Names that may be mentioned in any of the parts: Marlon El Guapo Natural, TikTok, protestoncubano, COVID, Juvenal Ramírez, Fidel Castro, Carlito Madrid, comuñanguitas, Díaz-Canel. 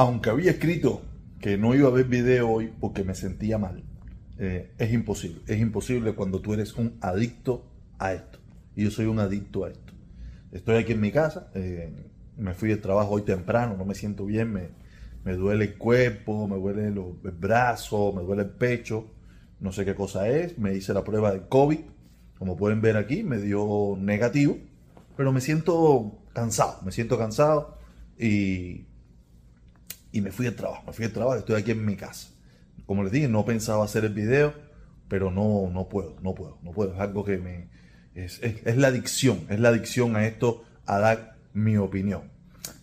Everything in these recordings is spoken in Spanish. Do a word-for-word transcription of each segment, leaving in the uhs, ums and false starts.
aunque había escrito que no iba a ver video hoy porque me sentía mal, eh, es imposible. Es imposible cuando tú eres un adicto a esto. Y yo soy un adicto a esto. Estoy aquí en mi casa, eh, me fui del trabajo hoy temprano, no me siento bien, me, me duele el cuerpo, me duele los, el brazo, me duele el pecho, no sé qué cosa es. Me hice la prueba del COVID, como pueden ver aquí, me dio negativo, pero me siento cansado, me siento cansado y... Y me fui al trabajo, me fui al trabajo, estoy aquí en mi casa. Como les dije, no pensaba hacer el video, pero no, no puedo, no puedo, no puedo. Es algo que me... Es, es, es la adicción, es la adicción a esto, a dar mi opinión.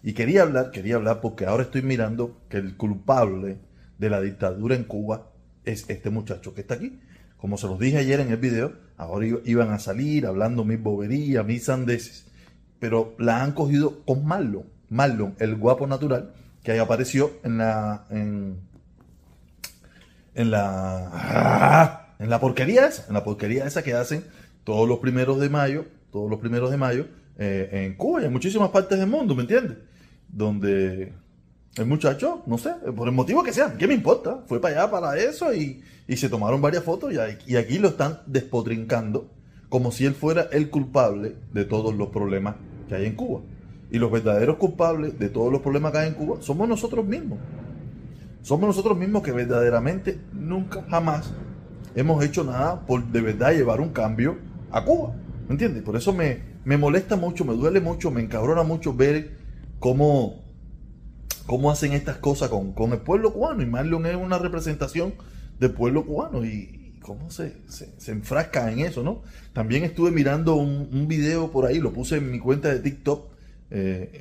Y quería hablar, quería hablar porque ahora estoy mirando que el culpable de la dictadura en Cuba es este muchacho que está aquí. Como se los dije ayer en el video, ahora iban a salir hablando mis boberías, mis sandeces, pero la han cogido con Marlon, Marlon, el guapo natural, que apareció en la en, en la en la porquería esa, en la porquería esa que hacen todos los primeros de mayo, todos los primeros de mayo eh, en Cuba y en muchísimas partes del mundo, ¿me entiendes? Donde el muchacho, no sé, por el motivo que sea, ¿qué me importa? Fue para allá para eso y, y se tomaron varias fotos y, y aquí lo están despotrincando como si él fuera el culpable de todos los problemas que hay en Cuba. Y los verdaderos culpables de todos los problemas que hay en Cuba somos nosotros mismos. Somos nosotros mismos que verdaderamente nunca, jamás hemos hecho nada por de verdad llevar un cambio a Cuba. ¿Me entiendes? Por eso me, me molesta mucho, me duele mucho, me encabrona mucho ver cómo, cómo hacen estas cosas con, con el pueblo cubano. Y Marlon es una representación del pueblo cubano. Y, y cómo se, se, se enfrasca en eso, ¿no? También estuve mirando un, un video por ahí, lo puse en mi cuenta de TikTok. Eh,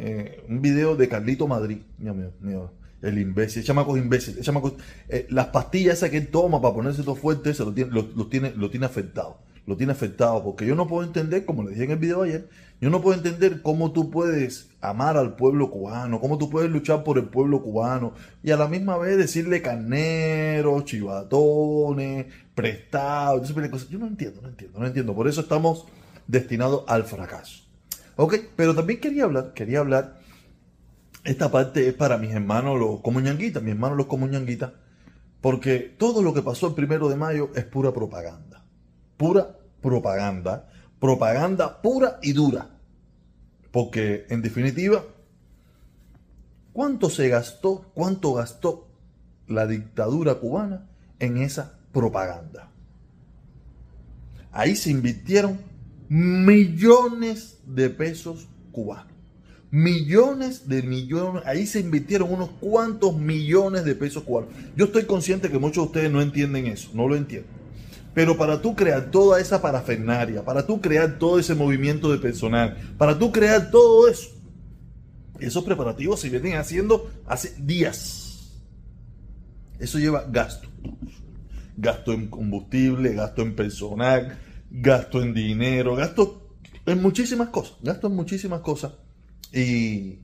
eh, un video de Carlito Madrid, Dios mío, mío, el imbécil, el chamaco imbécil, el chamaco, eh, las pastillas esas que él toma para ponerse todo fuerte, se lo tiene, lo, lo tiene, lo tiene afectado, lo tiene afectado, porque yo no puedo entender, como le dije en el video ayer, yo no puedo entender cómo tú puedes amar al pueblo cubano, cómo tú puedes luchar por el pueblo cubano y a la misma vez decirle carneros, chivatones, prestados, yo no entiendo, no entiendo, no entiendo, por eso estamos destinados al fracaso. Ok, pero también quería hablar, quería hablar, esta parte es para mis hermanos los comuñanguitas, mis hermanos los comuñanguitas, porque todo lo que pasó el primero de mayo es pura propaganda, pura propaganda, propaganda pura y dura, porque en definitiva, ¿cuánto se gastó, cuánto gastó la dictadura cubana en esa propaganda? Ahí se invirtieron millones de pesos cubanos, millones de millones, ahí se invirtieron unos cuantos millones de pesos cubanos. Yo estoy consciente que muchos de ustedes no entienden eso, no lo entienden, pero para tú crear toda esa parafernalia, para tú crear todo ese movimiento de personal, para tú crear todo eso, esos preparativos se vienen haciendo hace días. Eso lleva gasto, gasto en combustible, gasto en personal, gasto en dinero, gasto en muchísimas cosas, gasto en muchísimas cosas. Y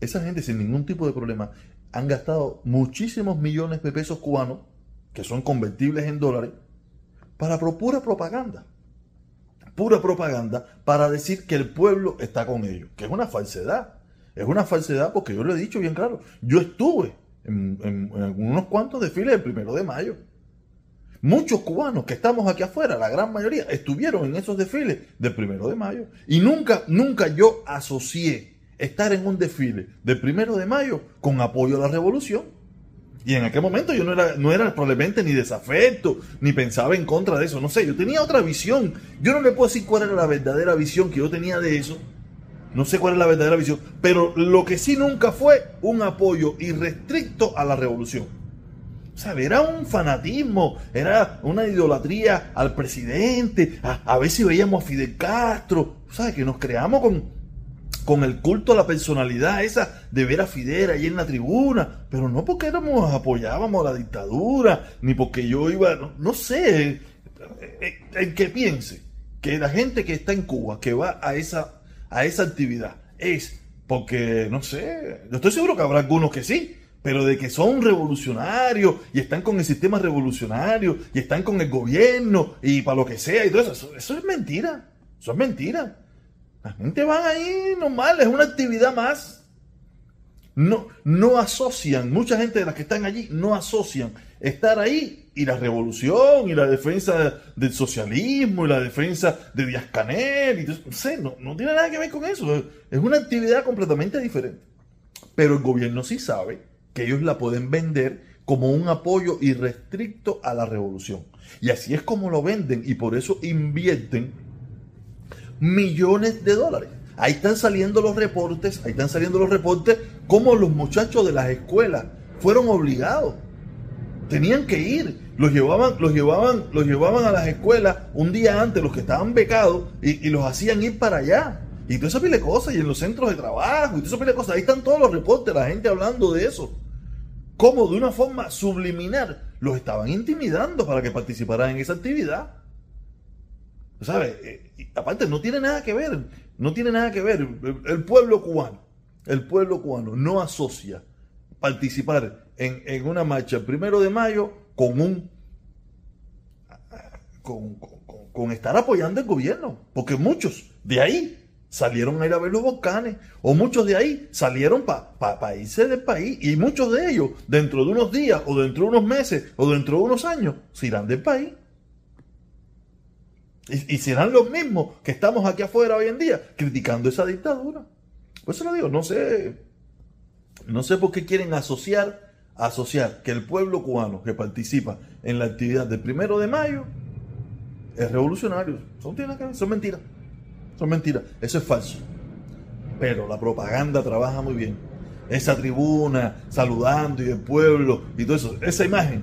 esa gente sin ningún tipo de problema han gastado muchísimos millones de pesos cubanos, que son convertibles en dólares, para pura propaganda. Pura propaganda para decir que el pueblo está con ellos, que es una falsedad. Es una falsedad porque yo lo he dicho bien claro. Yo estuve en, en, en unos cuantos desfiles el primero de mayo. Muchos cubanos que estamos aquí afuera, la gran mayoría, estuvieron en esos desfiles del primero de mayo. Y nunca, nunca yo asocié estar en un desfile del primero de mayo con apoyo a la revolución. Y en aquel momento yo no era, no era probablemente ni desafecto, ni pensaba en contra de eso. No sé, yo tenía otra visión. Yo no le puedo decir cuál era la verdadera visión que yo tenía de eso. No sé cuál es la verdadera visión. Pero lo que sí nunca fue un apoyo irrestricto a la revolución. O sea, era un fanatismo, era una idolatría al presidente, a, a ver si veíamos a Fidel Castro. O sea, que nos creamos con, con el culto a la personalidad esa de ver a Fidel ahí en la tribuna, pero no porque éramos, apoyábamos la dictadura, ni porque yo iba, no, no sé, el, el, el que piense que la gente que está en Cuba, que va a esa, a esa actividad, es porque, no sé, yo estoy seguro que habrá algunos que sí, pero de que son revolucionarios y están con el sistema revolucionario y están con el gobierno y para lo que sea y todo eso, eso, eso es mentira, eso es mentira. La gente va ahí normal, es una actividad más. No, no asocian, mucha gente de las que están allí no asocian estar ahí y la revolución y la defensa del socialismo y la defensa de Díaz-Canel y no sé, no, no tiene nada que ver con eso, es una actividad completamente diferente. Pero el gobierno sí sabe que ellos la pueden vender como un apoyo irrestricto a la revolución. Y así es como lo venden y por eso invierten millones de dólares. Ahí están saliendo los reportes, ahí están saliendo los reportes, como los muchachos de las escuelas fueron obligados, tenían que ir, los llevaban, los llevaban, los llevaban a las escuelas un día antes, los que estaban becados, y, y los hacían ir para allá, y toda esa pila de cosas, y en los centros de trabajo, y toda esa pila de cosas, ahí están todos los reportes, la gente hablando de eso, como de una forma subliminal, los estaban intimidando para que participaran en esa actividad. ¿Sabes? Aparte, no tiene nada que ver, no tiene nada que ver. El pueblo cubano, el pueblo cubano no asocia participar en, en una marcha el primero de mayo con un con, con, con estar apoyando el gobierno, porque muchos de ahí salieron a ir a ver los volcanes, o muchos de ahí salieron para pa, pa irse del país, y muchos de ellos dentro de unos días, o dentro de unos meses, o dentro de unos años, se irán del país. Y serán los mismos que estamos aquí afuera hoy en día criticando esa dictadura. Por eso lo digo, no sé, no sé por qué quieren asociar, asociar que el pueblo cubano que participa en la actividad del primero de mayo es revolucionario. Son mentiras, son mentiras, eso es falso. Pero la propaganda trabaja muy bien. Esa tribuna saludando y el pueblo y todo eso, esa imagen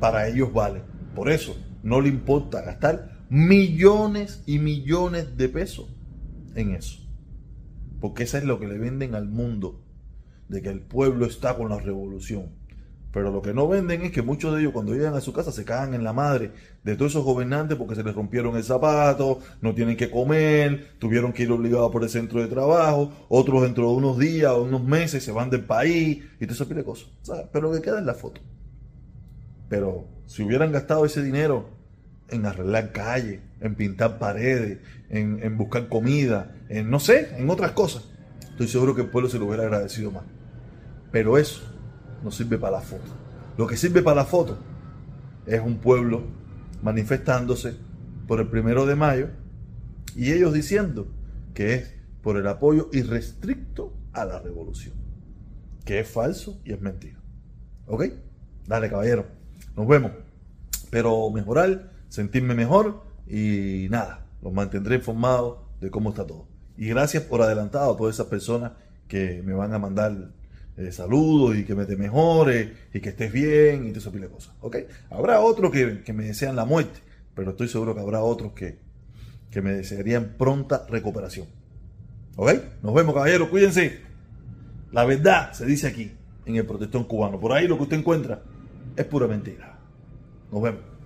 para ellos vale. Por eso no le importa gastar millones y millones de pesos en eso, porque eso es lo que le venden al mundo, de que el pueblo está con la revolución. Pero lo que no venden es que muchos de ellos cuando llegan a su casa se cagan en la madre de todos esos gobernantes porque se les rompieron el zapato, no tienen que comer, tuvieron que ir obligados por el centro de trabajo, otros dentro de unos días o unos meses se van del país y todo esa pila de cosas, ¿sabes? Pero lo que queda es la foto. Pero si hubieran gastado ese dinero en arreglar calles, en pintar paredes, en, en buscar comida, en no sé, en otras cosas, estoy seguro que el pueblo se lo hubiera agradecido más. Pero eso no sirve para la foto. Lo que sirve para la foto es un pueblo manifestándose por el primero de mayo y ellos diciendo que es por el apoyo irrestricto a la revolución, que es falso y es mentira. ¿Ok? Dale, caballero, nos vemos. Pero mejorar, sentirme mejor y nada, los mantendré informados de cómo está todo. Y gracias por adelantado a todas esas personas que me van a mandar eh, saludos y que me te mejores y que estés bien y te esa pila de cosas. ¿Okay? Habrá otros que, que me desean la muerte, pero estoy seguro que habrá otros que, que me desearían pronta recuperación. ¿Ok? Nos vemos, caballeros, cuídense. La verdad se dice aquí en el Protestón Cubano. Por ahí lo que usted encuentra es pura mentira. Nos vemos.